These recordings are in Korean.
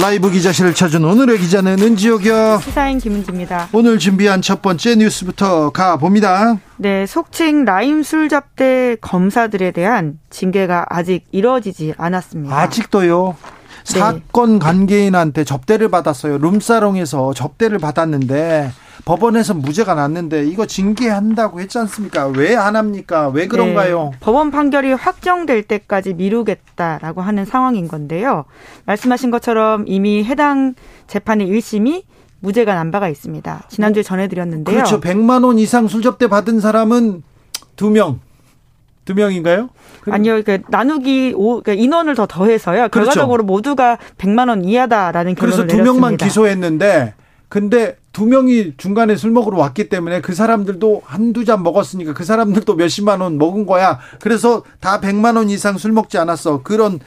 라이브 기자실을 찾은 오늘의 기자는 은지옥이요. 시사인 김은지입니다. 오늘 준비한 첫 번째 뉴스부터 가봅니다. 네, 속칭 라임술 잡대 검사들에 대한 징계가 아직 이뤄지지 않았습니다. 아직도요? 네. 사건 관계인한테 접대를 받았어요. 룸사롱에서 접대를 받았는데 법원에서 무죄가 났는데 이거 징계한다고 했지 않습니까? 왜 안 합니까? 왜 그런가요? 네, 법원 판결이 확정될 때까지 미루겠다라고 하는 상황인 건데요. 말씀하신 것처럼 이미 해당 재판의 1심이 무죄가 난 바가 있습니다. 지난주에 전해드렸는데요. 그렇죠. 100만 원 이상 술접대 받은 사람은 2명. 2명인가요? 아니요, 그러니까 나누기 5, 그러니까 인원을 더 더해서요. 그렇죠. 결과적으로 모두가 100만 원 이하다라는 결론을 내렸습니다. 그래서 2명만 기소했는데, 근데 2명이 중간에 술 먹으러 왔기 때문에 그 사람들도 한두 잔 먹었으니까 그 사람들도 몇십만 원 먹은 거야. 그래서 다 100만 원 이상 술 먹지 않았어. 그런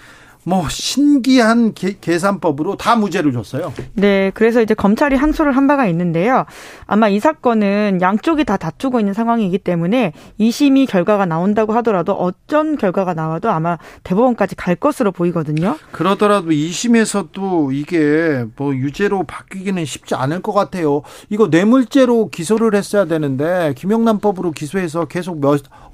뭐 신기한 계산법으로 다 무죄를 줬어요. 네, 그래서 이제 검찰이 항소를 한 바가 있는데요. 아마 이 사건은 양쪽이 다 다투고 있는 상황이기 때문에 2심이 결과가 나온다고 하더라도 어떤 결과가 나와도 아마 대법원까지 갈 것으로 보이거든요. 그러더라도 2심에서도 이게 뭐 유죄로 바뀌기는 쉽지 않을 것 같아요. 이거 뇌물죄로 기소를 했어야 되는데 김영란법으로 기소해서 계속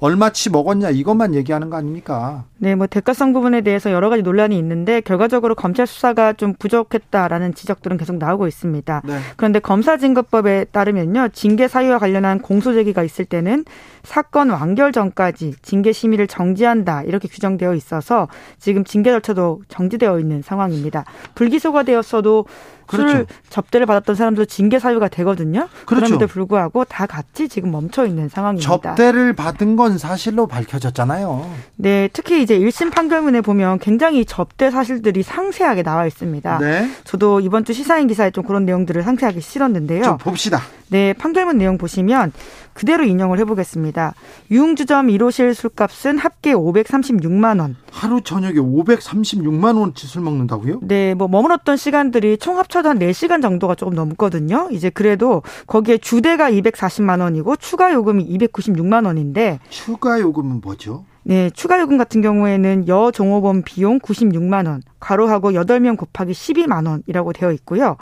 얼마치 먹었냐 이것만 얘기하는 거 아닙니까? 네, 뭐 대가성 부분에 대해서 여러 가지 논란이 있는데 결과적으로 검찰 수사가 좀 부족했다라는 지적들은 계속 나오고 있습니다. 네. 그런데 검사징계법에 따르면요, 징계 사유와 관련한 공소 제기가 있을 때는 사건 완결 전까지 징계 심의를 정지한다, 이렇게 규정되어 있어서 지금 징계 절차도 정지되어 있는 상황입니다. 불기소가 되었어도 그렇죠. 술 접대를 받았던 사람도 징계 사유가 되거든요. 그렇죠. 그럼에도 불구하고 다 같이 지금 멈춰 있는 상황입니다. 접대를 받은 건 사실로 밝혀졌잖아요. 네, 특히 이제 1심 판결문에 보면 굉장히 접대 사실들이 상세하게 나와 있습니다. 네. 저도 이번 주 시사인 기사에 좀 그런 내용들을 상세하게 실었는데요. 좀 봅시다. 네, 판결문 내용 보시면 그대로 인용을 해보겠습니다. 유흥주점 1호실 술값은 합계 536만 원. 하루 저녁에 536만 원치 술 먹는다고요? 네, 뭐 머물었던 시간들이 총 합쳐도 한 4시간 정도가 조금 넘거든요. 이제 그래도 거기에 주대가 240만 원이고 추가 요금이 296만 원인데. 추가 요금은 뭐죠? 네, 추가 요금 같은 경우에는 여종업원 비용 96만 원, 괄호하고 8명 곱하기 12만 원이라고 되어 있고요.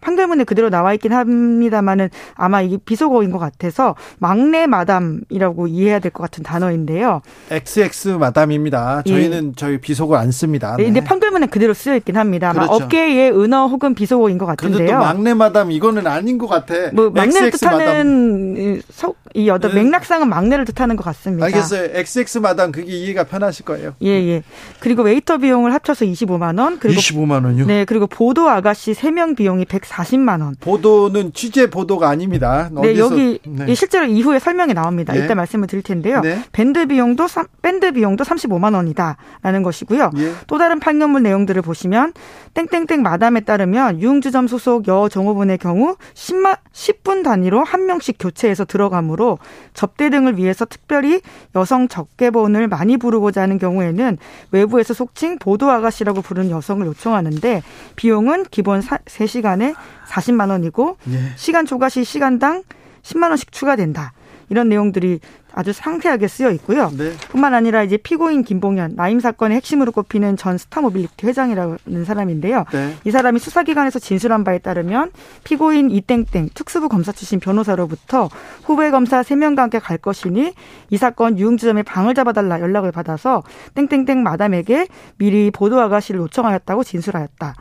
판결문에 그대로 나와 있긴 합니다만은 아마 이게 비속어인 것 같아서 막내 마담이라고 이해해야 될 것 같은 단어인데요. XX 마담입니다. 저희는 예. 저희 비속어 안 씁니다. 네. 네, 근데 판결문에 그대로 쓰여 있긴 합니다. 그렇죠. 업계의 은어 혹은 비속어인 것 같은데요. 그런데 또 막내 마담 이거는 아닌 것 같아. 뭐 막내를 뜻하는 이 어떤 맥락상은 막내를 뜻하는 것 같습니다. 알겠어요. XX 마담 그게 이해가 편하실 거예요. 예, 예. 그리고 웨이터 비용을 합쳐서 25만 원. 그리고 25만 원요? 네, 그리고 보도 아가씨 3명 비용이 140만 원. 보도는 취재 보도가 아닙니다. 네, 여기 네. 실제로 이후에 설명이 나옵니다. 네. 이따 말씀을 드릴 텐데요. 네. 밴드 비용도 35만 원이다라는 것이고요. 네. 또 다른 판결문 내용들을 보시면 땡땡땡 마담에 따르면 유흥주점 소속 여종업원의 경우 10분 단위로 한 명씩 교체해서 들어가므로 접대 등을 위해서 특별히 여성 적개본을 많이 부르고자 하는 경우에는 외부에서 속칭 보도 아가씨라고 부르는 여성을 요청하는데 비용은 기본 3시간에 40만 원이고 예. 시간 초과 시 시간당 10만 원씩 추가된다. 이런 내용들이 아주 상세하게 쓰여 있고요. 네. 뿐만 아니라 이제 피고인 김봉현, 라임 사건의 핵심으로 꼽히는 전 스타모빌리티 회장이라는 사람인데요. 네. 이 사람이 수사기관에서 진술한 바에 따르면 피고인 이땡땡 특수부 검사 출신 변호사로부터 후배 검사 3명과 함께 갈 것이니 이 사건 유흥주점에 방을 잡아달라 연락을 받아서 땡땡땡 마담에게 미리 보도 아가씨를 요청하였다고 진술하였다.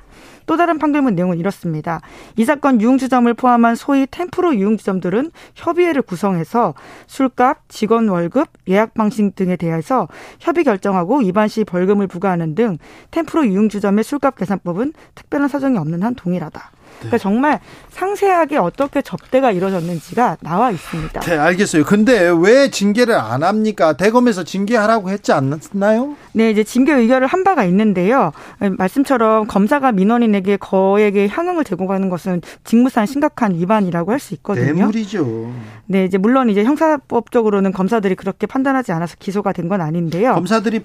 또 다른 판결문 내용은 이렇습니다. 이 사건 유흥주점을 포함한 소위 템프로 유흥주점들은 협의회를 구성해서 술값, 직원 월급, 예약 방식 등에 대해서 협의 결정하고 위반 시 벌금을 부과하는 등 템프로 유흥주점의 술값 계산법은 특별한 사정이 없는 한 동일하다. 그러니까 정말 상세하게 어떻게 접대가 이루어졌는지가 나와 있습니다. 네, 알겠어요. 근데 왜 징계를 안 합니까? 대검에서 징계하라고 했지 않았나요? 네, 이제 징계 의결을 한 바가 있는데요. 말씀처럼 검사가 민원인에게 거액의 향응을 제공하는 것은 직무상 심각한 위반이라고 할 수 있거든요. 뇌물이죠. 네, 이제 물론 이제 형사법적으로는 검사들이 그렇게 판단하지 않아서 기소가 된 건 아닌데요. 검사들이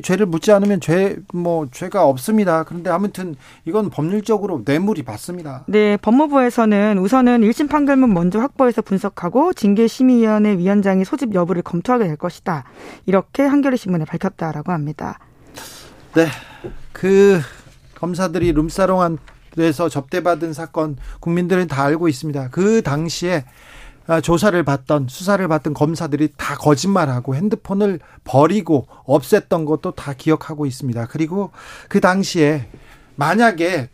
죄를 묻지 않으면 죄가 없습니다. 그런데 아무튼 이건 법률적으로 뇌물이 맞습니다. 네, 법무부에서는 우선은 1심 판결문 먼저 확보해서 분석하고 징계심의위원회 위원장이 소집 여부를 검토하게 될 것이다. 이렇게 한겨레 신문에 밝혔다라고 합니다. 네, 그 검사들이 룸사롱 안에서 접대받은 사건 국민들은 다 알고 있습니다. 그 당시에 조사를 받던 수사를 받던 검사들이 다 거짓말하고 핸드폰을 버리고 없앴던 것도 다 기억하고 있습니다. 그리고 그 당시에 만약에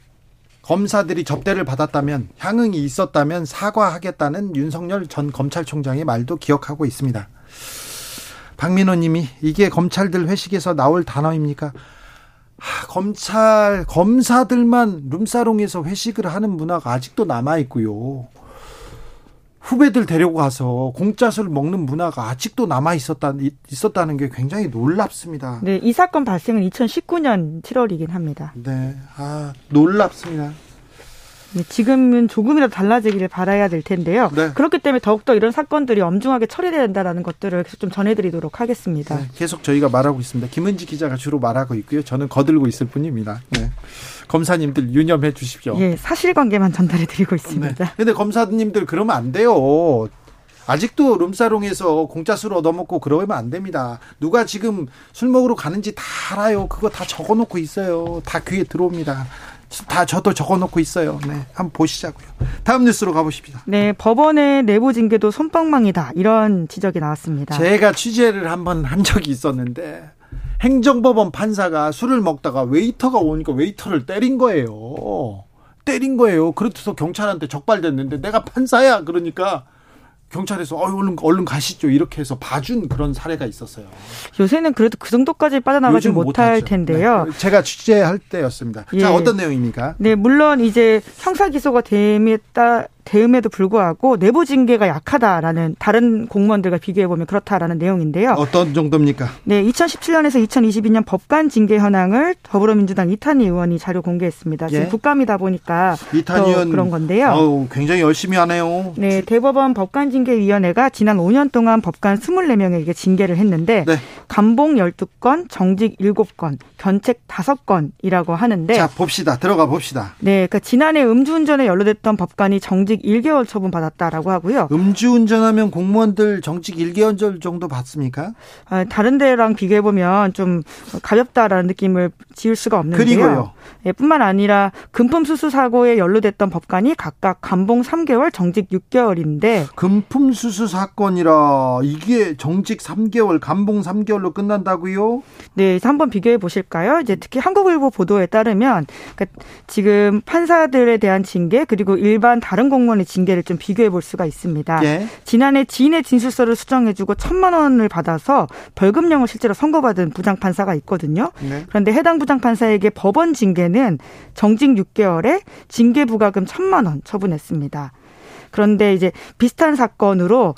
검사들이 접대를 받았다면 향응이 있었다면 사과하겠다는 윤석열 전 검찰총장의 말도 기억하고 있습니다. 박민호 님이 이게 검찰들 회식에서 나올 단어입니까? 검사들만 룸사롱에서 회식을 하는 문화가 아직도 남아있고요. 후배들 데리고 가서 공짜 술 먹는 문화가 아직도 남아 있었다는 게 굉장히 놀랍습니다. 네, 이 사건 발생은 2019년 7월이긴 합니다. 네, 놀랍습니다. 네, 지금은 조금이라도 달라지기를 바라야 될 텐데요. 네. 그렇기 때문에 더욱더 이런 사건들이 엄중하게 처리돼야 된다는 것들을 계속 좀 전해드리도록 하겠습니다. 네, 계속 저희가 말하고 있습니다. 김은지 기자가 주로 말하고 있고요. 저는 거들고 있을 뿐입니다. 네. 검사님들 유념해 주십시오. 예, 사실관계만 전달해드리고 있습니다. 네. 근데 검사님들 그러면 안 돼요. 아직도 룸사롱에서 공짜 술 얻어먹고 그러면 안 됩니다. 누가 지금 술 먹으러 가는지 다 알아요. 그거 다 적어놓고 있어요. 다 귀에 들어옵니다. 다 저도 적어놓고 있어요. 네, 한번 보시자고요. 다음 뉴스로 가보십시다. 네, 법원의 내부 징계도 솜방망이다. 이런 지적이 나왔습니다. 제가 취재를 한 적이 있었는데 행정법원 판사가 술을 먹다가 웨이터가 오니까 웨이터를 때린 거예요. 그렇다고 경찰한테 적발됐는데 내가 판사야. 그러니까 경찰에서 얼른 가시죠. 이렇게 해서 봐준 그런 사례가 있었어요. 요새는 그래도 그 정도까지 빠져나가지 못할 텐데요. 네, 제가 취재할 때였습니다. 예. 자, 어떤 내용입니까? 네, 물론 이제 형사기소가 대음에도 불구하고 내부 징계가 약하다라는 다른 공무원들과 비교해보면 그렇다라는 내용인데요. 어떤 정도입니까? 네, 2017년에서 2022년 법관 징계 현황을 더불어민주당 이탄희 의원이 자료 공개했습니다. 지금 예? 국감이다 보니까 이탄희 의원 그런 건데요. 굉장히 열심히 하네요. 네, 대법원 법관 징계위원회가 지난 5년 동안 법관 24명에게 징계를 했는데 네. 감봉 12건, 정직 7건, 견책 5건이라고 하는데 자, 봅시다. 들어가 봅시다. 네, 그러니까 지난해 음주운전에 연루됐던 법관이 정직 1개월 처분받았다라고 하고요. 음주운전하면 공무원들 정직 1개월 정도 받습니까? 다른 데랑 비교해보면 좀 가볍다라는 느낌을 지울 수가 없는데요. 그리고요. 예, 뿐만 아니라 금품수수 사고에 연루됐던 법관이 각각 감봉 3개월, 정직 6개월인데 금품수수 사건이라 이게 정직 3개월, 감봉 3개월로 끝난다고요? 네, 그래서 한번 비교해 보실까요? 이제 특히 한국일보 보도에 따르면 그러니까 지금 판사들에 대한 징계 그리고 일반 다른 공무원의 징계를 좀 비교해 볼 수가 있습니다. 예. 지난해 지인의 진술서를 수정해주고 1,000만 원을 받아서 벌금형을 실제로 선고받은 부장판사가 있거든요. 네. 그런데 해당 부장판사에게 법원 징계는 정직 6개월에 징계부과금 1,000만 원 처분했습니다. 그런데 이제 비슷한 사건으로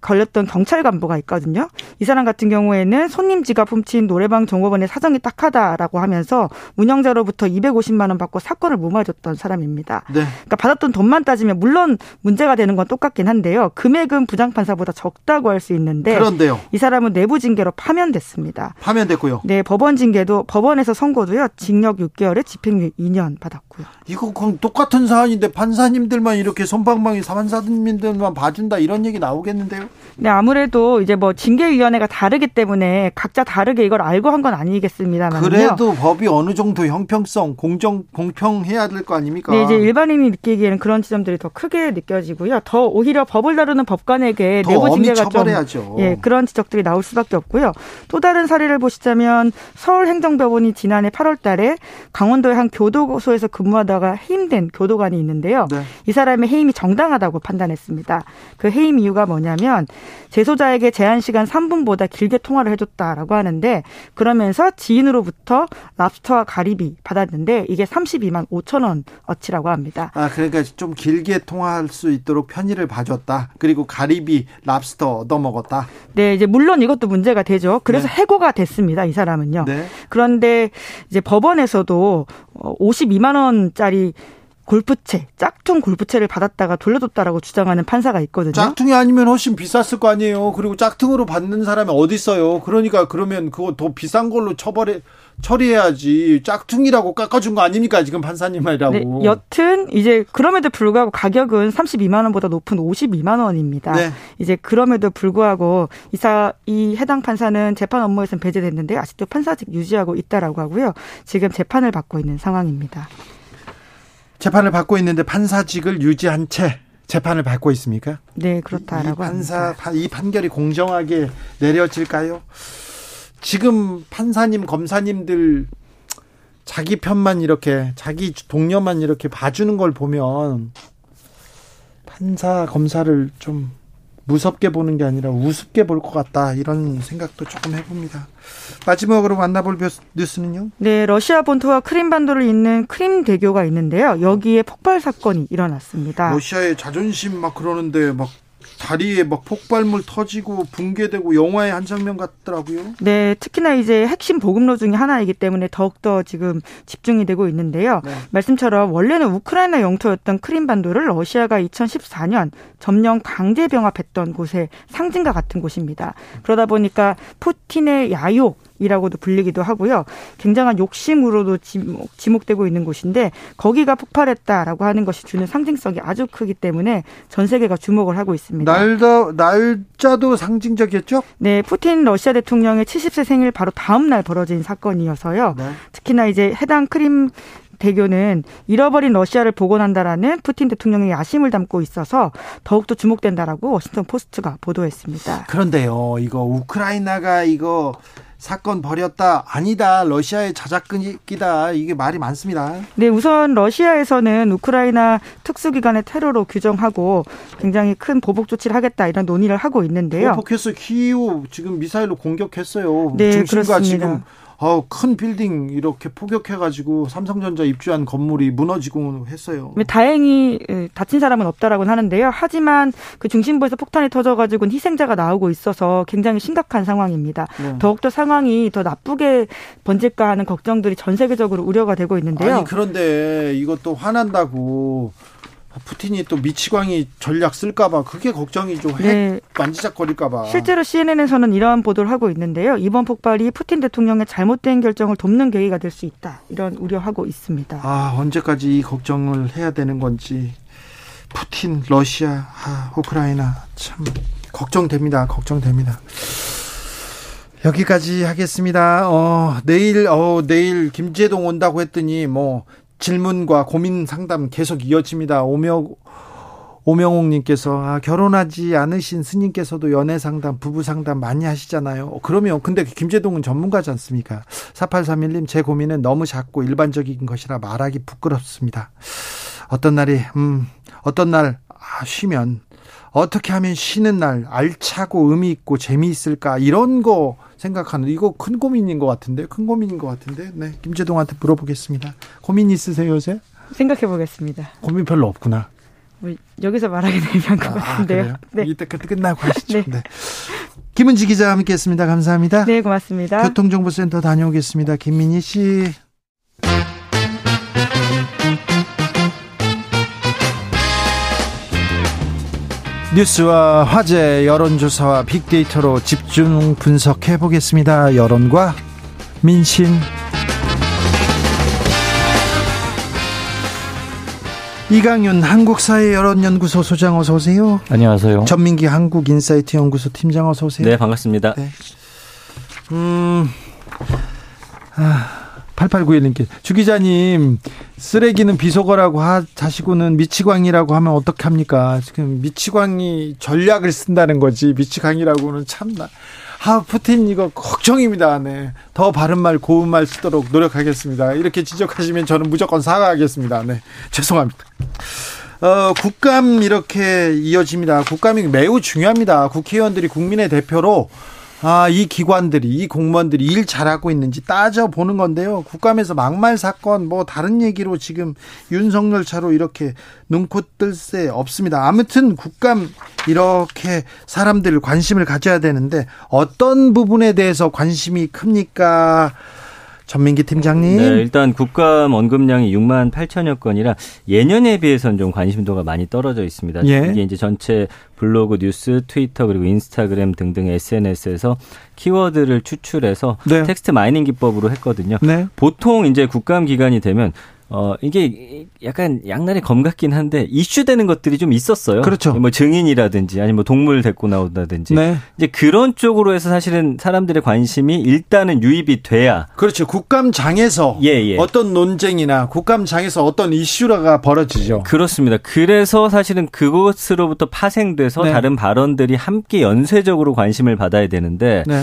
걸렸던 경찰 간부가 있거든요. 이 사람 같은 경우에는 손님 지갑 훔친 노래방 종업원의 사정이 딱하다라고 하면서 운영자로부터 250만 원 받고 사건을 무마해줬던 사람입니다. 네. 그러니까 받았던 돈만 따지면 물론 문제가 되는 건 똑같긴 한데요. 금액은 부장판사보다 적다고 할 수 있는데 그런데요. 이 사람은 내부 징계로 파면됐습니다. 파면됐고요. 네, 법원 징계도 법원에서 선고도요. 징역 6개월에 집행유예 2년 받았고요. 이거 그럼 똑같은 사안인데 판사님들만 이렇게 솜방망이 판사님들만 봐준다 이런 얘기 나오겠는데요? 네, 아무래도 이제 징계위원회가 다르기 때문에 각자 다르게 이걸 알고 한 건 아니겠습니다만요. 그래도 법이 어느 정도 형평성, 공평해야 될 거 아닙니까? 네, 이제 일반인이 느끼기에는 그런 지점들이 더 크게 느껴지고요. 더 오히려 법을 다루는 법관에게 내부 징계가 처벌해야죠. 예, 그런 지적들이 나올 수밖에 없고요. 또 다른 사례를 보시자면 서울행정법원이 지난해 8월 달에 강원도의 한 교도소에서 근무하다가 해임된 교도관이 있는데요. 네. 이 사람의 해임이 정당하다고 판단했습니다. 그 해임 이유가 뭐냐면 재소자에게 제한시간 3분보다 길게 통화를 해줬다라고 하는데 그러면서 지인으로부터 랍스터와 가리비 받았는데 이게 32만 5천 원어치라고 합니다. 아, 그러니까 좀 길게 통화할 수 있도록 편의를 봐줬다. 그리고 가리비, 랍스터 얻어먹었다. 네, 이제 물론 이것도 문제가 되죠. 그래서 네. 해고가 됐습니다. 이 사람은요. 네. 그런데 이제 법원에서도 52만 원짜리 골프채, 짝퉁 골프채를 받았다가 돌려줬다라고 주장하는 판사가 있거든요. 짝퉁이 아니면 훨씬 비쌌을 거 아니에요. 그리고 짝퉁으로 받는 사람이 어디 있어요. 그러니까 그러면 그거 더 비싼 걸로 처리해야지 짝퉁이라고 깎아준 거 아닙니까? 지금 판사님이라고. 네, 여튼 이제 그럼에도 불구하고 가격은 32만 원보다 높은 52만 원입니다. 네. 이제 그럼에도 불구하고 이 해당 판사는 재판 업무에서는 배제됐는데 아직도 판사직 유지하고 있다라고 하고요. 지금 재판을 받고 있는 상황입니다. 재판을 받고 있는데 판사직을 유지한 채 재판을 받고 있습니까? 네, 그렇다라고 합니다. 이 판결이 공정하게 내려질까요? 지금 판사님, 검사님들 자기 편만 이렇게, 자기 동료만 이렇게 봐주는 걸 보면 판사, 검사를 좀 무섭게 보는 게 아니라 우습게 볼 것 같다. 이런 생각도 조금 해봅니다. 마지막으로 만나볼 뉴스는요? 네, 러시아 본토와 크림반도를 잇는 크림 대교가 있는데요. 여기에 폭발 사건이 일어났습니다. 러시아의 자존심 막 그러는데 막. 다리에 막 폭발물 터지고 붕괴되고 영화의 한 장면 같더라고요. 네, 특히나 이제 핵심 보급로 중에 하나이기 때문에 더욱더 지금 집중이 되고 있는데요. 네. 말씀처럼 원래는 우크라이나 영토였던 크림반도를 러시아가 2014년 점령 강제 병합했던 곳의 상징과 같은 곳입니다. 그러다 보니까 푸틴의 야욕 이라고도 불리기도 하고요. 굉장한 욕심으로도 지목되고 있는 곳인데 거기가 폭발했다라고 하는 것이 주는 상징성이 아주 크기 때문에 전 세계가 주목을 하고 있습니다. 날짜도 상징적이었죠? 네. 푸틴 러시아 대통령의 70세 생일 바로 다음 날 벌어진 사건이어서요. 네. 특히나 이제 해당 크림 대교는 잃어버린 러시아를 복원한다라는 푸틴 대통령의 야심을 담고 있어서 더욱더 주목된다라고 워싱턴 포스트가 보도했습니다. 그런데요. 이거 우크라이나가 이거 사건 벌였다. 아니다. 러시아의 자작극이다. 이게 말이 많습니다. 네, 우선 러시아에서는 우크라이나 특수기관의 테러로 규정하고 굉장히 큰 보복 조치를 하겠다. 이런 논의를 하고 있는데요. 보복했어요. 키이우 지금 미사일로 공격했어요. 네, 중심과 그렇습니다. 지금 큰 빌딩 이렇게 폭격해가지고 삼성전자 입주한 건물이 무너지고 했어요. 다행히 다친 사람은 없다라고는 하는데요. 하지만 그 중심부에서 폭탄이 터져가지고는 희생자가 나오고 있어서 굉장히 심각한 상황입니다. 네. 더욱더 상황이 더 나쁘게 번질까 하는 걱정들이 전 세계적으로 우려가 되고 있는데요. 아니 그런데 이것도 화난다고. 푸틴이 또 미치광이 전략 쓸까봐 그게 걱정이죠. 핵 네. 만지작거릴까봐. 실제로 CNN에서는 이러한 보도를 하고 있는데요. 이번 폭발이 푸틴 대통령의 잘못된 결정을 돕는 계기가 될 수 있다. 이런 우려하고 있습니다. 아, 언제까지 이 걱정을 해야 되는 건지. 푸틴, 러시아, 우크라이나 참 걱정됩니다. 걱정됩니다. 여기까지 하겠습니다. 내일 김제동 온다고 했더니 뭐. 질문과 고민 상담 계속 이어집니다. 오명옥님께서 결혼하지 않으신 스님께서도 연애 상담, 부부 상담 많이 하시잖아요. 그러면 근데 김제동은 전문가지 않습니까? 4831님 제 고민은 너무 작고 일반적인 것이라 말하기 부끄럽습니다. 어떤 날 쉬면 어떻게 하면 쉬는 날 알차고 의미 있고 재미있을까 이런 거 생각하는 이거 큰 고민인 것 같은데 네, 김제동한테 물어보겠습니다. 고민 있으세요 요새? 생각해보겠습니다. 고민 별로 없구나. 여기서 말하기 애매한 것 같은데요. 네. 이따 끝나고 하시죠. 네. 네. 김은지 기자와 함께했습니다. 감사합니다. 네, 고맙습니다. 교통정보센터 다녀오겠습니다. 김민희 씨. 뉴스와 화제, 여론조사와 빅데이터로 집중 분석해 보겠습니다. 여론과 민심. 이강윤 한국사회 여론연구소 소장 어서 오세요. 안녕하세요. 전민기 한국인사이트 연구소 팀장 어서 오세요. 네, 반갑습니다. 네. 8891님께 주 기자님 쓰레기는 비속어라고 하시고는 미치광이라고 하면 어떻게 합니까? 지금 미치광이 전략을 쓴다는 거지 미치광이라고는 참나 푸틴 이거 걱정입니다. 네. 더 바른 말 고운 말 쓰도록 노력하겠습니다. 이렇게 지적하시면 저는 무조건 사과하겠습니다. 네. 죄송합니다. 국감 이렇게 이어집니다. 국감이 매우 중요합니다. 국회의원들이 국민의 대표로 이 기관들이, 이 공무원들이 일 잘하고 있는지 따져보는 건데요. 국감에서 막말 사건, 뭐 다른 얘기로 지금 윤석열 차로 이렇게 눈코 뜰 새 없습니다. 아무튼 국감 이렇게 사람들 관심을 가져야 되는데 어떤 부분에 대해서 관심이 큽니까? 전민기 팀장님. 네, 일단 국감 언급량이 6만 8천여 건이라 예년에 비해서는 좀 관심도가 많이 떨어져 있습니다. 예. 이게 이제 전체 블로그, 뉴스, 트위터 그리고 인스타그램 등등의 SNS에서 키워드를 추출해서 네. 텍스트 마이닝 기법으로 했거든요. 네. 보통 이제 국감 기간이 되면 이게 약간 양날의 검 같긴 한데 이슈되는 것들이 좀 있었어요. 그렇죠. 뭐 증인이라든지 아니면 뭐 동물 데리고 나온다든지. 네. 이제 그런 쪽으로 해서 사실은 사람들의 관심이 일단은 유입이 돼야. 그렇죠. 국감장에서 예. 어떤 논쟁이나 국감장에서 어떤 이슈가 벌어지죠. 그렇습니다. 그래서 사실은 그것으로부터 파생돼서 네. 다른 발언들이 함께 연쇄적으로 관심을 받아야 되는데 네.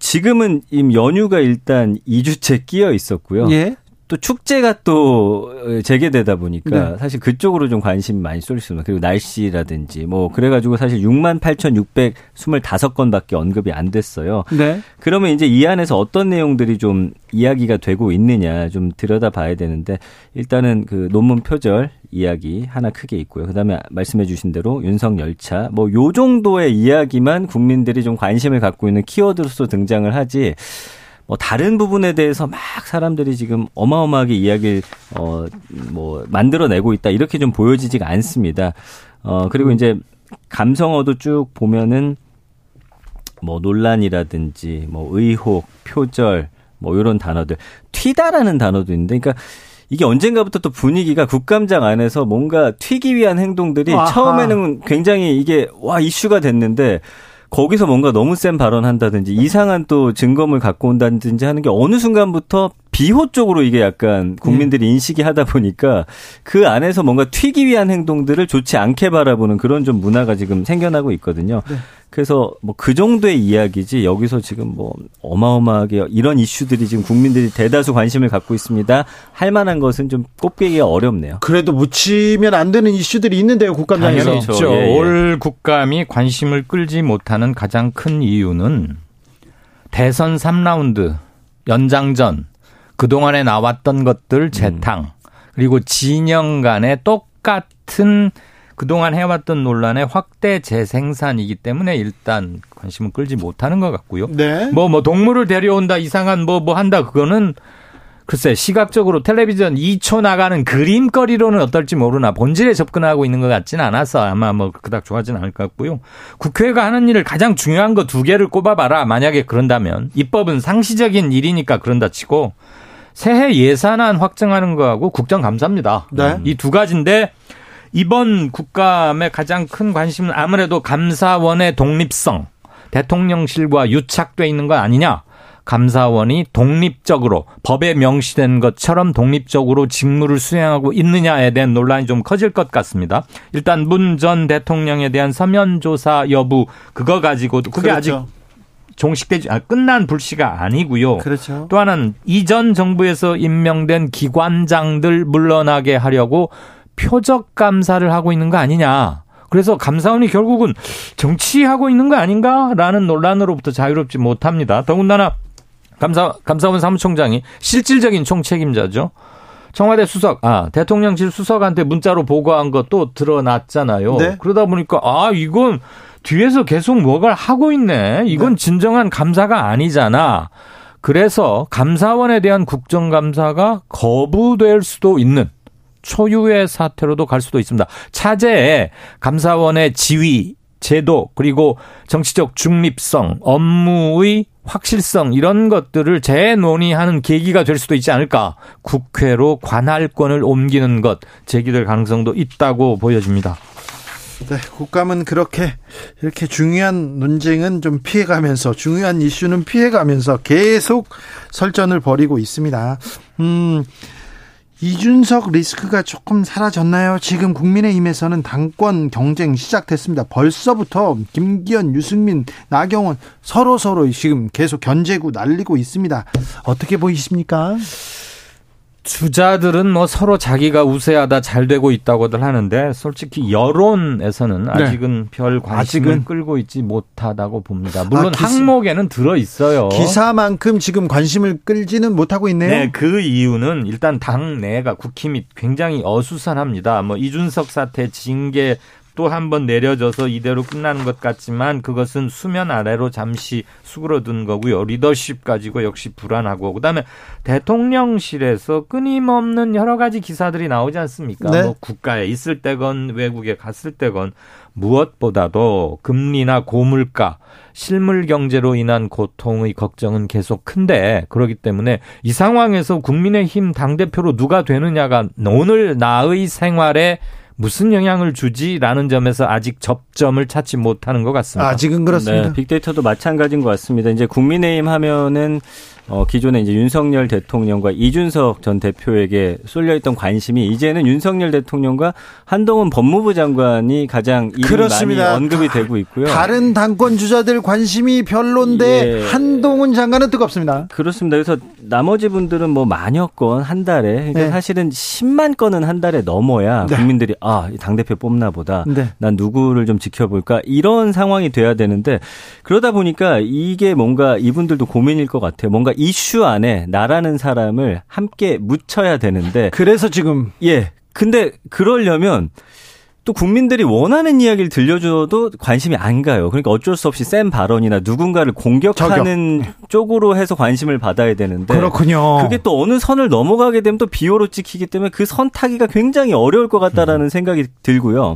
지금은 연휴가 일단 2주째 끼어 있었고요. 예. 또 축제가 또 재개되다 보니까 네. 사실 그쪽으로 좀 관심이 많이 쏠릴 수 있습니다. 그리고 날씨라든지 뭐 그래가지고 사실 68,625건밖에 언급이 안 됐어요. 네. 그러면 이제 이 안에서 어떤 내용들이 좀 이야기가 되고 있느냐 좀 들여다봐야 되는데 일단은 그 논문 표절 이야기 하나 크게 있고요. 그다음에 말씀해 주신 대로 윤석열차 뭐 요 정도의 이야기만 국민들이 좀 관심을 갖고 있는 키워드로서 등장을 하지 뭐 다른 부분에 대해서 막 사람들이 지금 어마어마하게 이야기를 뭐 만들어내고 있다 이렇게 좀 보여지지가 않습니다. 그리고 이제 감성어도 쭉 보면은 뭐 논란이라든지 뭐 의혹, 표절 뭐 이런 단어들 튀다라는 단어도 있는데 그러니까 이게 언젠가부터 또 분위기가 국감장 안에서 뭔가 튀기 위한 행동들이 아하. 처음에는 굉장히 이게 와 이슈가 됐는데. 거기서 뭔가 너무 센 발언한다든지 이상한 또 증거물 갖고 온다든지 하는 게 어느 순간부터 비호 쪽으로 이게 약간 국민들이 인식이 하다 보니까 그 안에서 뭔가 튀기 위한 행동들을 좋지 않게 바라보는 그런 좀 문화가 지금 생겨나고 있거든요. 네. 그래서 뭐 그 정도의 이야기지 여기서 지금 뭐 어마어마하게 이런 이슈들이 지금 국민들이 대다수 관심을 갖고 있습니다. 할 만한 것은 좀 꼽기가 어렵네요. 그래도 묻히면 안 되는 이슈들이 있는데요. 국감장에서. 당연히 없죠. 예. 올 국감이 관심을 끌지 못하는 가장 큰 이유는 대선 3라운드, 연장전, 그동안에 나왔던 것들 재탕, 그리고 진영 간의 똑같은 그동안 해왔던 논란의 확대 재생산이기 때문에 일단 관심을 끌지 못하는 것 같고요. 네. 뭐 동물을 데려온다 이상한 뭐 한다 그거는 글쎄 시각적으로 텔레비전 2초 나가는 그림거리로는 어떨지 모르나 본질에 접근하고 있는 것 같지는 않아서 아마 뭐 그닥 좋아하지는 않을 것 같고요. 국회가 하는 일을 가장 중요한 거 두 개를 꼽아봐라. 만약에 그런다면 입법은 상시적인 일이니까 그런다 치고 새해 예산안 확정하는 거하고 국정감사입니다. 네. 이 두 가지인데. 이번 국감의 가장 큰 관심은 아무래도 감사원의 독립성, 대통령실과 유착돼 있는 거 아니냐. 감사원이 독립적으로 법에 명시된 것처럼 독립적으로 직무를 수행하고 있느냐에 대한 논란이 좀 커질 것 같습니다. 일단 문 전 대통령에 대한 서면 조사 여부 그거 가지고 그게 그렇죠. 아직 종식되지 끝난 불씨가 아니고요. 그렇죠. 또 하나는 이전 정부에서 임명된 기관장들 물러나게 하려고 표적 감사를 하고 있는 거 아니냐. 그래서 감사원이 결국은 정치하고 있는 거 아닌가라는 논란으로부터 자유롭지 못합니다. 더군다나 감사원 사무총장이 실질적인 총책임자죠. 청와대 수석, 대통령실 수석한테 문자로 보고한 것도 드러났잖아요. 네. 그러다 보니까 이건 뒤에서 계속 뭐가 하고 있네. 이건 진정한 감사가 아니잖아. 그래서 감사원에 대한 국정감사가 거부될 수도 있는 초유의 사태로도 갈 수도 있습니다. 차제에 감사원의 지위, 제도 그리고 정치적 중립성, 업무의 확실성 이런 것들을 재논의하는 계기가 될 수도 있지 않을까. 국회로 관할권을 옮기는 것 제기될 가능성도 있다고 보여집니다. 네, 국감은 그렇게 이렇게 중요한 논쟁은 좀 피해가면서 중요한 이슈는 피해가면서 계속 설전을 벌이고 있습니다. 이준석 리스크가 조금 사라졌나요? 지금 국민의힘에서는 당권 경쟁 시작됐습니다. 벌써부터 김기현, 유승민, 나경원 서로 지금 계속 견제구 날리고 있습니다. 어떻게 보이십니까? 주자들은 뭐 서로 자기가 우세하다 잘 되고 있다고들 하는데 솔직히 여론에서는 아직은 별 관심을 아직은 끌고 있지 못하다고 봅니다. 물론 항목에는 들어있어요. 기사만큼 지금 관심을 끌지는 못하고 있네요. 네, 그 이유는 일단 당내가 국힘이 굉장히 어수선합니다. 뭐 이준석 사태 징계 또 한 번 내려져서 이대로 끝나는 것 같지만 그것은 수면 아래로 잠시 수그러든 거고요. 리더십 가지고 역시 불안하고, 그다음에 대통령실에서 끊임없는 여러 가지 기사들이 나오지 않습니까? 네. 뭐 국가에 있을 때건 외국에 갔을 때건 무엇보다도 금리나 고물가, 실물 경제로 인한 고통의 걱정은 계속 큰데, 그렇기 때문에 이 상황에서 국민의힘 당대표로 누가 되느냐가 오늘 나의 생활에 무슨 영향을 주지라는 점에서 아직 접점을 찾지 못하는 것 같습니다. 아직은 그렇습니다. 네, 빅데이터도 마찬가지인 것 같습니다. 이제 국민의힘 하면은 기존에 이제 윤석열 대통령과 이준석 전 대표에게 쏠려있던 관심이 이제는 윤석열 대통령과 한동훈 법무부 장관이 가장 많이 언급이 되고 있고요. 다른 당권 주자들 관심이 별론데 예. 한동훈 장관은 뜨겁습니다. 그렇습니다. 그래서 나머지 분들은 뭐 만여 건 한 달에 그러니까 네. 사실은 10만 건은 한 달에 넘어야 네. 국민들이 아, 당대표 뽑나 보다. 네. 난 누구를 좀 지켜볼까. 이런 상황이 돼야 되는데 그러다 보니까 이게 뭔가 이분들도 고민일 것 같아요. 뭔가 이슈 안에 나라는 사람을 함께 묻혀야 되는데. 그래서 지금. 예. 근데 그러려면 또 국민들이 원하는 이야기를 들려줘도 관심이 안 가요. 그러니까 어쩔 수 없이 센 발언이나 누군가를 공격하는 쪽으로 해서 관심을 받아야 되는데. 그렇군요. 그게 또 어느 선을 넘어가게 되면 또 비호로 찍히기 때문에 그 선 타기가 굉장히 어려울 것 같다라는 생각이 들고요.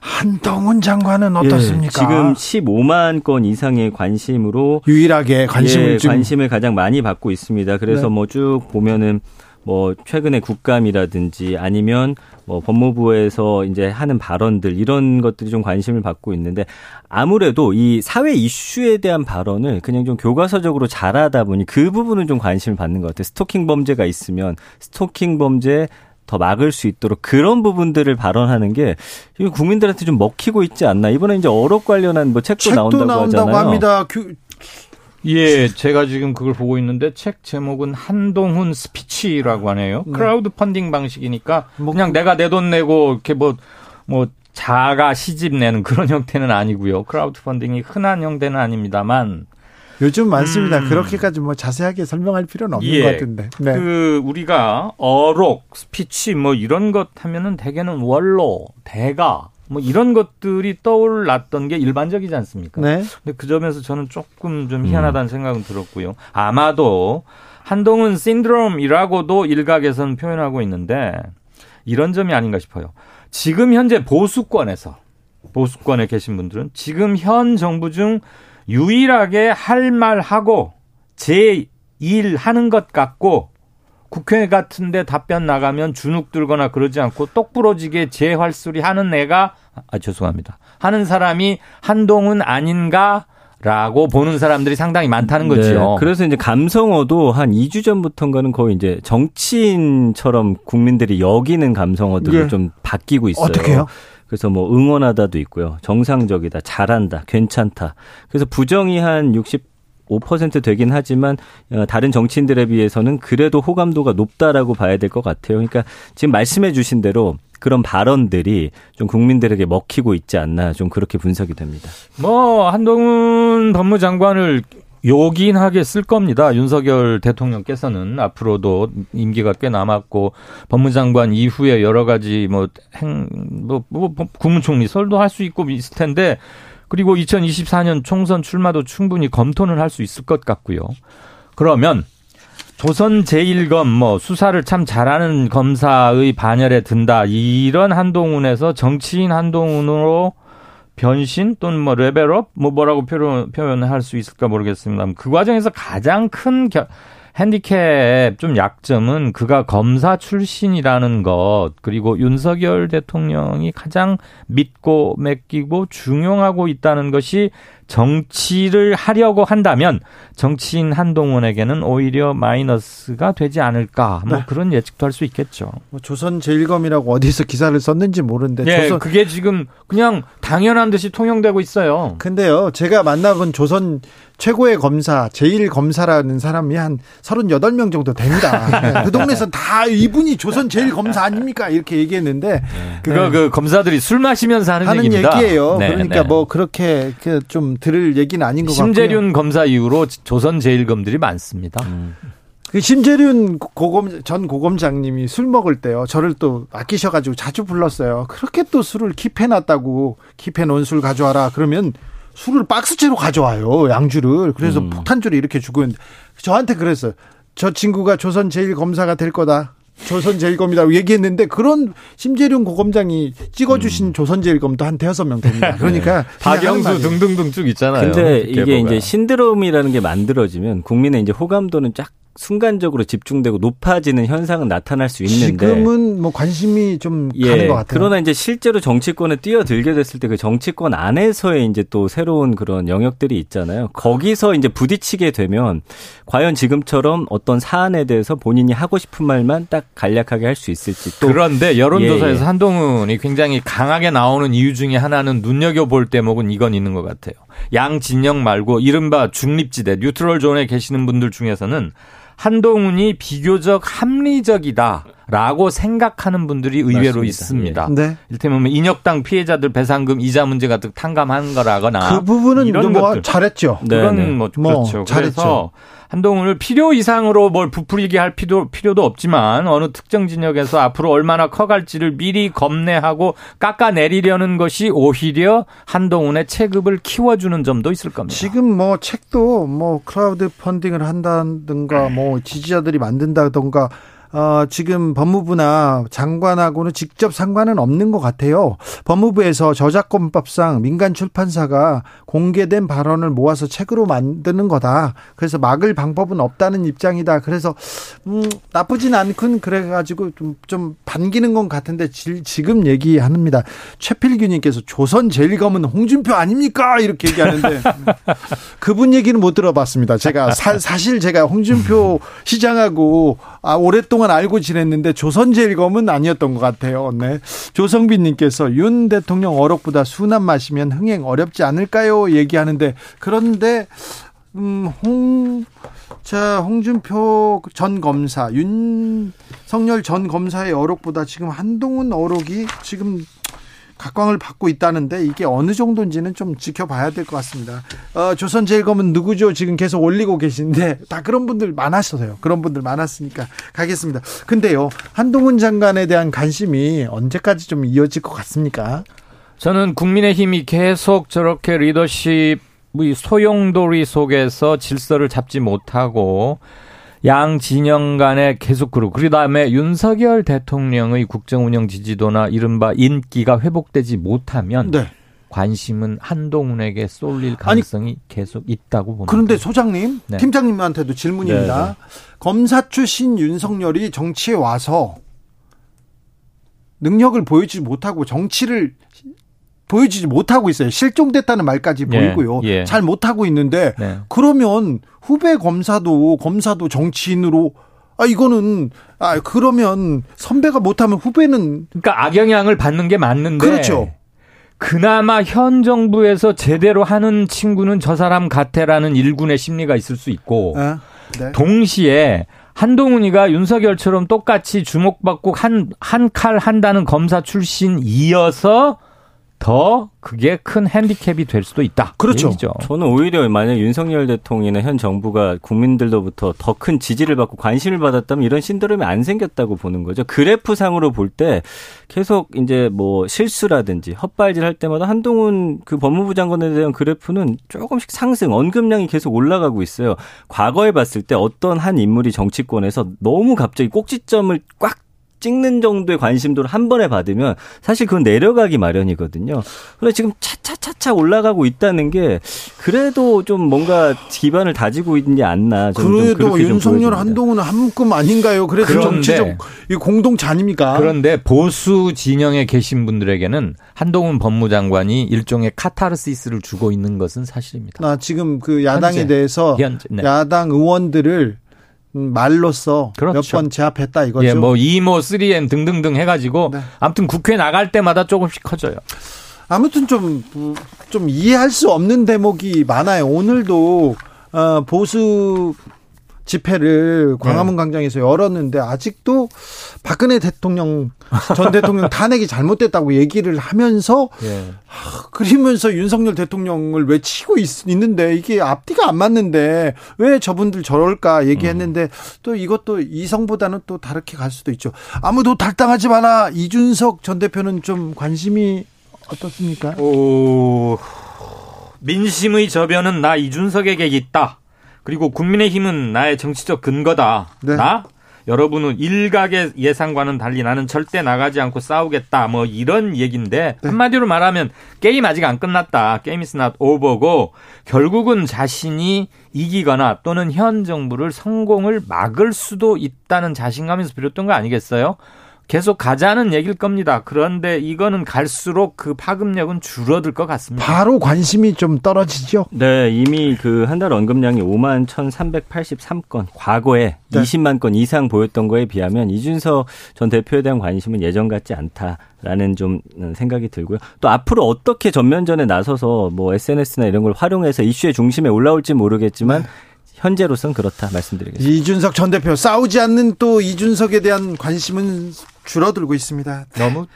한동훈 장관은 어떻습니까? 예, 지금 15만 건 이상의 관심으로 유일하게 관심을 가장 많이 받고 있습니다. 그래서 네. 뭐 쭉 보면은 뭐 최근에 국감이라든지 아니면 뭐 법무부에서 이제 하는 발언들 이런 것들이 좀 관심을 받고 있는데 아무래도 이 사회 이슈에 대한 발언을 그냥 좀 교과서적으로 잘하다 보니 그 부분은 좀 관심을 받는 것 같아요. 스토킹 범죄가 있으면 스토킹 범죄 더 막을 수 있도록 그런 부분들을 발언하는 게 국민들한테 좀 먹히고 있지 않나. 이번에 이제 어록 관련한 뭐 책도 나온다고 합니다. 예, 제가 지금 그걸 보고 있는데 책 제목은 한동훈 스피치라고 하네요. 네. 크라우드 펀딩 방식이니까 그냥 내가 내 돈 내고 이렇게 뭐 자가 시집 내는 그런 형태는 아니고요. 크라우드 펀딩이 흔한 형태는 아닙니다만 요즘 많습니다. 그렇게까지 뭐 자세하게 설명할 필요는 없는 것 같은데. 네. 그 우리가 어록, 스피치 뭐 이런 것 하면은 대개는 원로, 대가 뭐 이런 것들이 떠올랐던 게 일반적이지 않습니까? 네. 근데 그 점에서 저는 조금 좀 희한하다는 생각은 들었고요. 아마도 한동훈 신드롬이라고도 일각에서는 표현하고 있는데 이런 점이 아닌가 싶어요. 지금 현재 보수권에 계신 분들은 지금 현 정부 중 유일하게 할 말 하고 제 일 하는 것 같고 국회 같은 데 답변 나가면 주눅 들거나 그러지 않고 똑부러지게 제 활소리 하는 애가 하는 사람이 한동훈 아닌가? 라고 보는 사람들이 상당히 많다는 거죠. 네, 그래서 이제 감성어도 한 2주 전부터인가는 거의 이제 정치인처럼 국민들이 여기는 감성어들로 예. 좀 바뀌고 있어요. 어떻게요? 그래서 뭐 응원하다도 있고요. 정상적이다, 잘한다, 괜찮다. 그래서 부정이 한 65% 되긴 하지만 다른 정치인들에 비해서는 그래도 호감도가 높다라고 봐야 될 것 같아요. 그러니까 지금 말씀해 주신 대로 그런 발언들이 좀 국민들에게 먹히고 있지 않나 좀 그렇게 분석이 됩니다. 뭐 한동훈 법무장관을 요긴하게 쓸 겁니다. 윤석열 대통령께서는 앞으로도 임기가 꽤 남았고 법무장관 이후에 여러 가지 국무총리 설도 할 수 있고 있을 텐데 그리고 2024년 총선 출마도 충분히 검토는 할 수 있을 것 같고요. 그러면 조선 제1검 뭐 수사를 참 잘하는 검사의 반열에 든다. 이런 한동훈에서 정치인 한동훈으로 변신 또는 뭐 레벨업 뭐라고 표현할 수 있을까 모르겠습니다만 그 과정에서 가장 큰 핸디캡 좀 약점은 그가 검사 출신이라는 것 그리고 윤석열 대통령이 가장 믿고 맡기고 중용하고 있다는 것이 정치를 하려고 한다면 정치인 한동훈에게는 오히려 마이너스가 되지 않을까 뭐 네. 그런 예측도 할 수 있겠죠. 뭐 조선제일검이라고 어디서 기사를 썼는지 모르는데 네, 조선... 그게 지금 그냥 당연한 듯이 통용되고 있어요. 근데요 제가 만나본 조선 최고의 검사 제1검사라는 사람이 한 38명 정도 됩니다. 그 동네에서는 다 이분이 조선 제1검사 아닙니까 이렇게 얘기했는데 네. 그거 네. 그 검사들이 술 마시면서 하는 얘기입니다. 얘기예요. 네, 그러니까 네. 뭐 그렇게 좀 들을 얘기는 아닌 것 같고요. 심재륜 검사 이후로 조선 제1검들이 많습니다. 그 심재륜 전 고검장님이 술 먹을 때요. 저를 또 아끼셔가지고 자주 불렀어요. 그렇게 또 술을 킵해놨다고 킵해놓은 술 가져와라 그러면 술을 박스째로 가져와요. 양주를. 그래서 폭탄주를 이렇게 주고 있는데 저한테 그랬어요. 저 친구가 조선 제1검사가 될 거다. 조선 제1검이라고 얘기했는데 그런 심재륜 고검장이 찍어주신 조선 제1검도 한 대여섯 명 됩니다. 그러니까 네. 박영수 등등등 쭉 있잖아요. 근데 이게 이제 신드롬이라는 게 만들어지면 국민의 이제 호감도는 쫙 순간적으로 집중되고 높아지는 현상은 나타날 수 있는데 지금은 뭐 관심이 좀 가는 것 같아요. 그러나 이제 실제로 정치권에 뛰어들게 됐을 때 그 정치권 안에서의 이제 또 새로운 그런 영역들이 있잖아요. 거기서 이제 부딪히게 되면 과연 지금처럼 어떤 사안에 대해서 본인이 하고 싶은 말만 딱 간략하게 할 수 있을지. 또 그런데 여론조사에서 한동훈이 굉장히 강하게 나오는 이유 중에 하나는 눈여겨볼 대목은 이건 있는 것 같아요. 양 진영 말고 이른바 중립지대 뉴트럴 존에 계시는 분들 중에서는 한동훈이 비교적 합리적이다라고 생각하는 분들이 의외로 맞습니다. 있습니다. 네. 이를테면 인혁당 피해자들 배상금 이자 문제 같은 탕감한 거라거나 그 부분은 이런 뭐 잘했죠. 그런 뭐 그렇죠. 잘했죠. 그래서 한동훈을 필요 이상으로 뭘 부풀리게 할 필요도 없지만 어느 특정 진영에서 앞으로 얼마나 커갈지를 미리 겁내하고 깎아내리려는 것이 오히려 한동훈의 체급을 키워주는 점도 있을 겁니다. 지금 뭐 책도 뭐 크라우드 펀딩을 한다든가 뭐 지지자들이 만든다든가 지금 법무부나 장관하고는 직접 상관은 없는 것 같아요. 법무부에서 저작권법상 민간 출판사가 공개된 발언을 모아서 책으로 만드는 거다. 그래서 막을 방법은 없다는 입장이다. 그래서 나쁘진 않군. 그래가지고 좀 반기는 건 같은데 지금 얘기합니다. 최필규님께서 조선 제1검은 홍준표 아닙니까? 이렇게 얘기하는데 그분 얘기는 못 들어봤습니다. 제가 사실 제가 홍준표 시장하고 오랫동안 알고 지냈는데 조선 제1검은 아니었던 것 같아요. 네. 조성빈님께서 윤 대통령 어록보다 순한 맛이면 흥행 어렵지 않을까요? 얘기하는데 그런데 홍준표 전 검사, 윤석열 전 검사의 어록보다 지금 한동훈 어록이 지금 각광을 받고 있다는데 이게 어느 정도인지는 좀 지켜봐야 될 것 같습니다. 조선 제일검은 누구죠? 지금 계속 올리고 계신데 다 그런 분들 많았어요. 그런 분들 많았으니까 가겠습니다. 근데요, 한동훈 장관에 대한 관심이 언제까지 좀 이어질 것 같습니까? 저는 국민의힘이 계속 저렇게 리더십 소용돌이 속에서 질서를 잡지 못하고 양 진영 간에 계속 그다음에 윤석열 대통령의 국정운영 지지도나 이른바 인기가 회복되지 못하면 네. 관심은 한동훈에게 쏠릴 가능성이 계속 있다고 봅니다. 그런데 소장님, 네. 팀장님한테도 질문입니다. 네, 네. 검사 출신 윤석열이 정치에 와서 능력을 보여주지 못하고 정치를 보여주지 못하고 있어요. 실종됐다는 말까지 보이고요. 예, 예. 잘 못하고 있는데 네. 그러면 후배 검사도 정치인으로 이거는 그러면 선배가 못하면 후배는 그러니까 악영향을 받는 게 맞는데 그렇죠. 그나마 현 정부에서 제대로 하는 친구는 저 사람 같애라는 일군의 심리가 있을 수 있고 네. 동시에 한동훈이가 윤석열처럼 똑같이 주목받고 한 칼 한다는 검사 출신이어서 더 그게 큰 핸디캡이 될 수도 있다. 그렇죠. 얘기죠. 저는 오히려 만약 윤석열 대통령이나 현 정부가 국민들로부터 더 큰 지지를 받고 관심을 받았다면 이런 신드롬이 안 생겼다고 보는 거죠. 그래프상으로 볼 때 계속 이제 뭐 실수라든지 헛발질할 때마다 한동훈 그 법무부 장관에 대한 그래프는 조금씩 상승, 언급량이 계속 올라가고 있어요. 과거에 봤을 때 어떤 한 인물이 정치권에서 너무 갑자기 꼭지점을 꽉 찍는 정도의 관심도를 한 번에 받으면 사실 그건 내려가기 마련이거든요. 그런데 지금 차차차차 올라가고 있다는 게 그래도 좀 뭔가 기반을 다지고 있는 게 않나. 그래도 윤석열 한동훈은 한 묶음 아닌가요? 그래서 정치적 공동체 아닙니까? 그런데 보수 진영에 계신 분들에게는 한동훈 법무장관이 일종의 카타르시스를 주고 있는 것은 사실입니다. 지금 그 야당에 대해서 현재. 야당 의원들을 말로써 그렇죠. 몇 번 제압했다 이거죠. 예, 뭐 2모, 3M 등등등 해가지고 네. 아무튼 국회 나갈 때마다 조금씩 커져요. 아무튼 좀 이해할 수 없는 대목이 많아요. 오늘도 보수 집회를 광화문 광장에서 열었는데 아직도 박근혜 대통령 전 대통령 탄핵이 잘못됐다고 얘기를 하면서 그리면서 윤석열 대통령을 외치고 있는데 이게 앞뒤가 안 맞는데 왜 저분들 저럴까 얘기했는데 또 이것도 이성보다는 또 다르게 갈 수도 있죠. 아무도 달당하지 마라. 이준석 전 대표는 좀 관심이 어떻습니까? 민심의 저변은 나 이준석에게 있다. 그리고 국민의힘은 나의 정치적 근거다. 네. 나? 여러분은 일각의 예상과는 달리 나는 절대 나가지 않고 싸우겠다. 뭐 이런 얘기인데 네. 한마디로 말하면 게임 아직 안 끝났다. 게임 is not over고 결국은 자신이 이기거나 또는 현 정부를 성공을 막을 수도 있다는 자신감에서 비롯된 거 아니겠어요? 계속 가자는 얘기일 겁니다. 그런데 이거는 갈수록 그 파급력은 줄어들 것 같습니다. 바로 관심이 좀 떨어지죠? 네, 이미 그 한 달 언급량이 51,383건, 과거에 네. 20만 건 이상 보였던 거에 비하면 이준석 전 대표에 대한 관심은 예전 같지 않다라는 좀 생각이 들고요. 또 앞으로 어떻게 전면전에 나서서 뭐 SNS나 이런 걸 활용해서 이슈의 중심에 올라올지 모르겠지만 네. 현재로선 그렇다 말씀드리겠습니다. 이준석 전 대표 싸우지 않는 또 이준석에 대한 관심은 줄어들고 있습니다.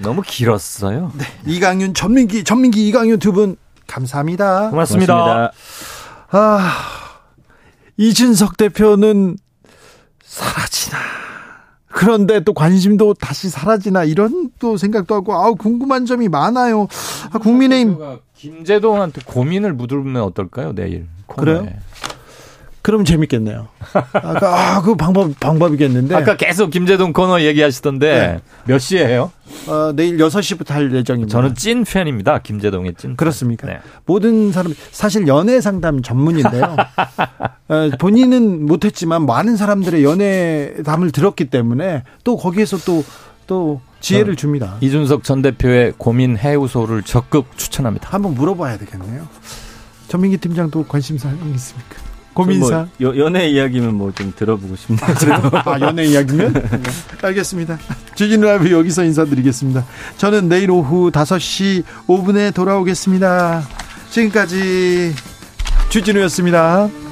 너무 길었어요. 네. 이강윤, 전민기, 이강윤 두 분 감사합니다. 고맙습니다. 이준석 대표는 사라지나. 그런데 또 관심도 다시 사라지나 이런 또 생각도 하고 궁금한 점이 많아요. 국민의힘 김제동한테 고민을 묻으면 어떨까요? 내일 코너에. 그래요? 그럼 재밌겠네요. 그 방법이겠는데. 아까 계속 김제동 코너 얘기하시던데 네. 몇 시에 해요? 내일 6시부터 할 예정입니다. 저는 찐 팬입니다. 김제동의 찐. 그렇습니까? 네. 모든 사람 사실 연애 상담 전문인데요. 본인은 못했지만 많은 사람들의 연애담을 들었기 때문에 또 거기에서 또 지혜를 줍니다. 이준석 전 대표의 고민 해우소를 적극 추천합니다. 한번 물어봐야 되겠네요. 전민기 팀장도 관심사항이 있습니까? 고민사. 뭐 연애 이야기면 뭐 좀 들어보고 싶네요. 연애 이야기면? 네. 알겠습니다. 주진우 라이브 여기서 인사드리겠습니다. 저는 내일 오후 5시 5분에 돌아오겠습니다. 지금까지 주진우였습니다.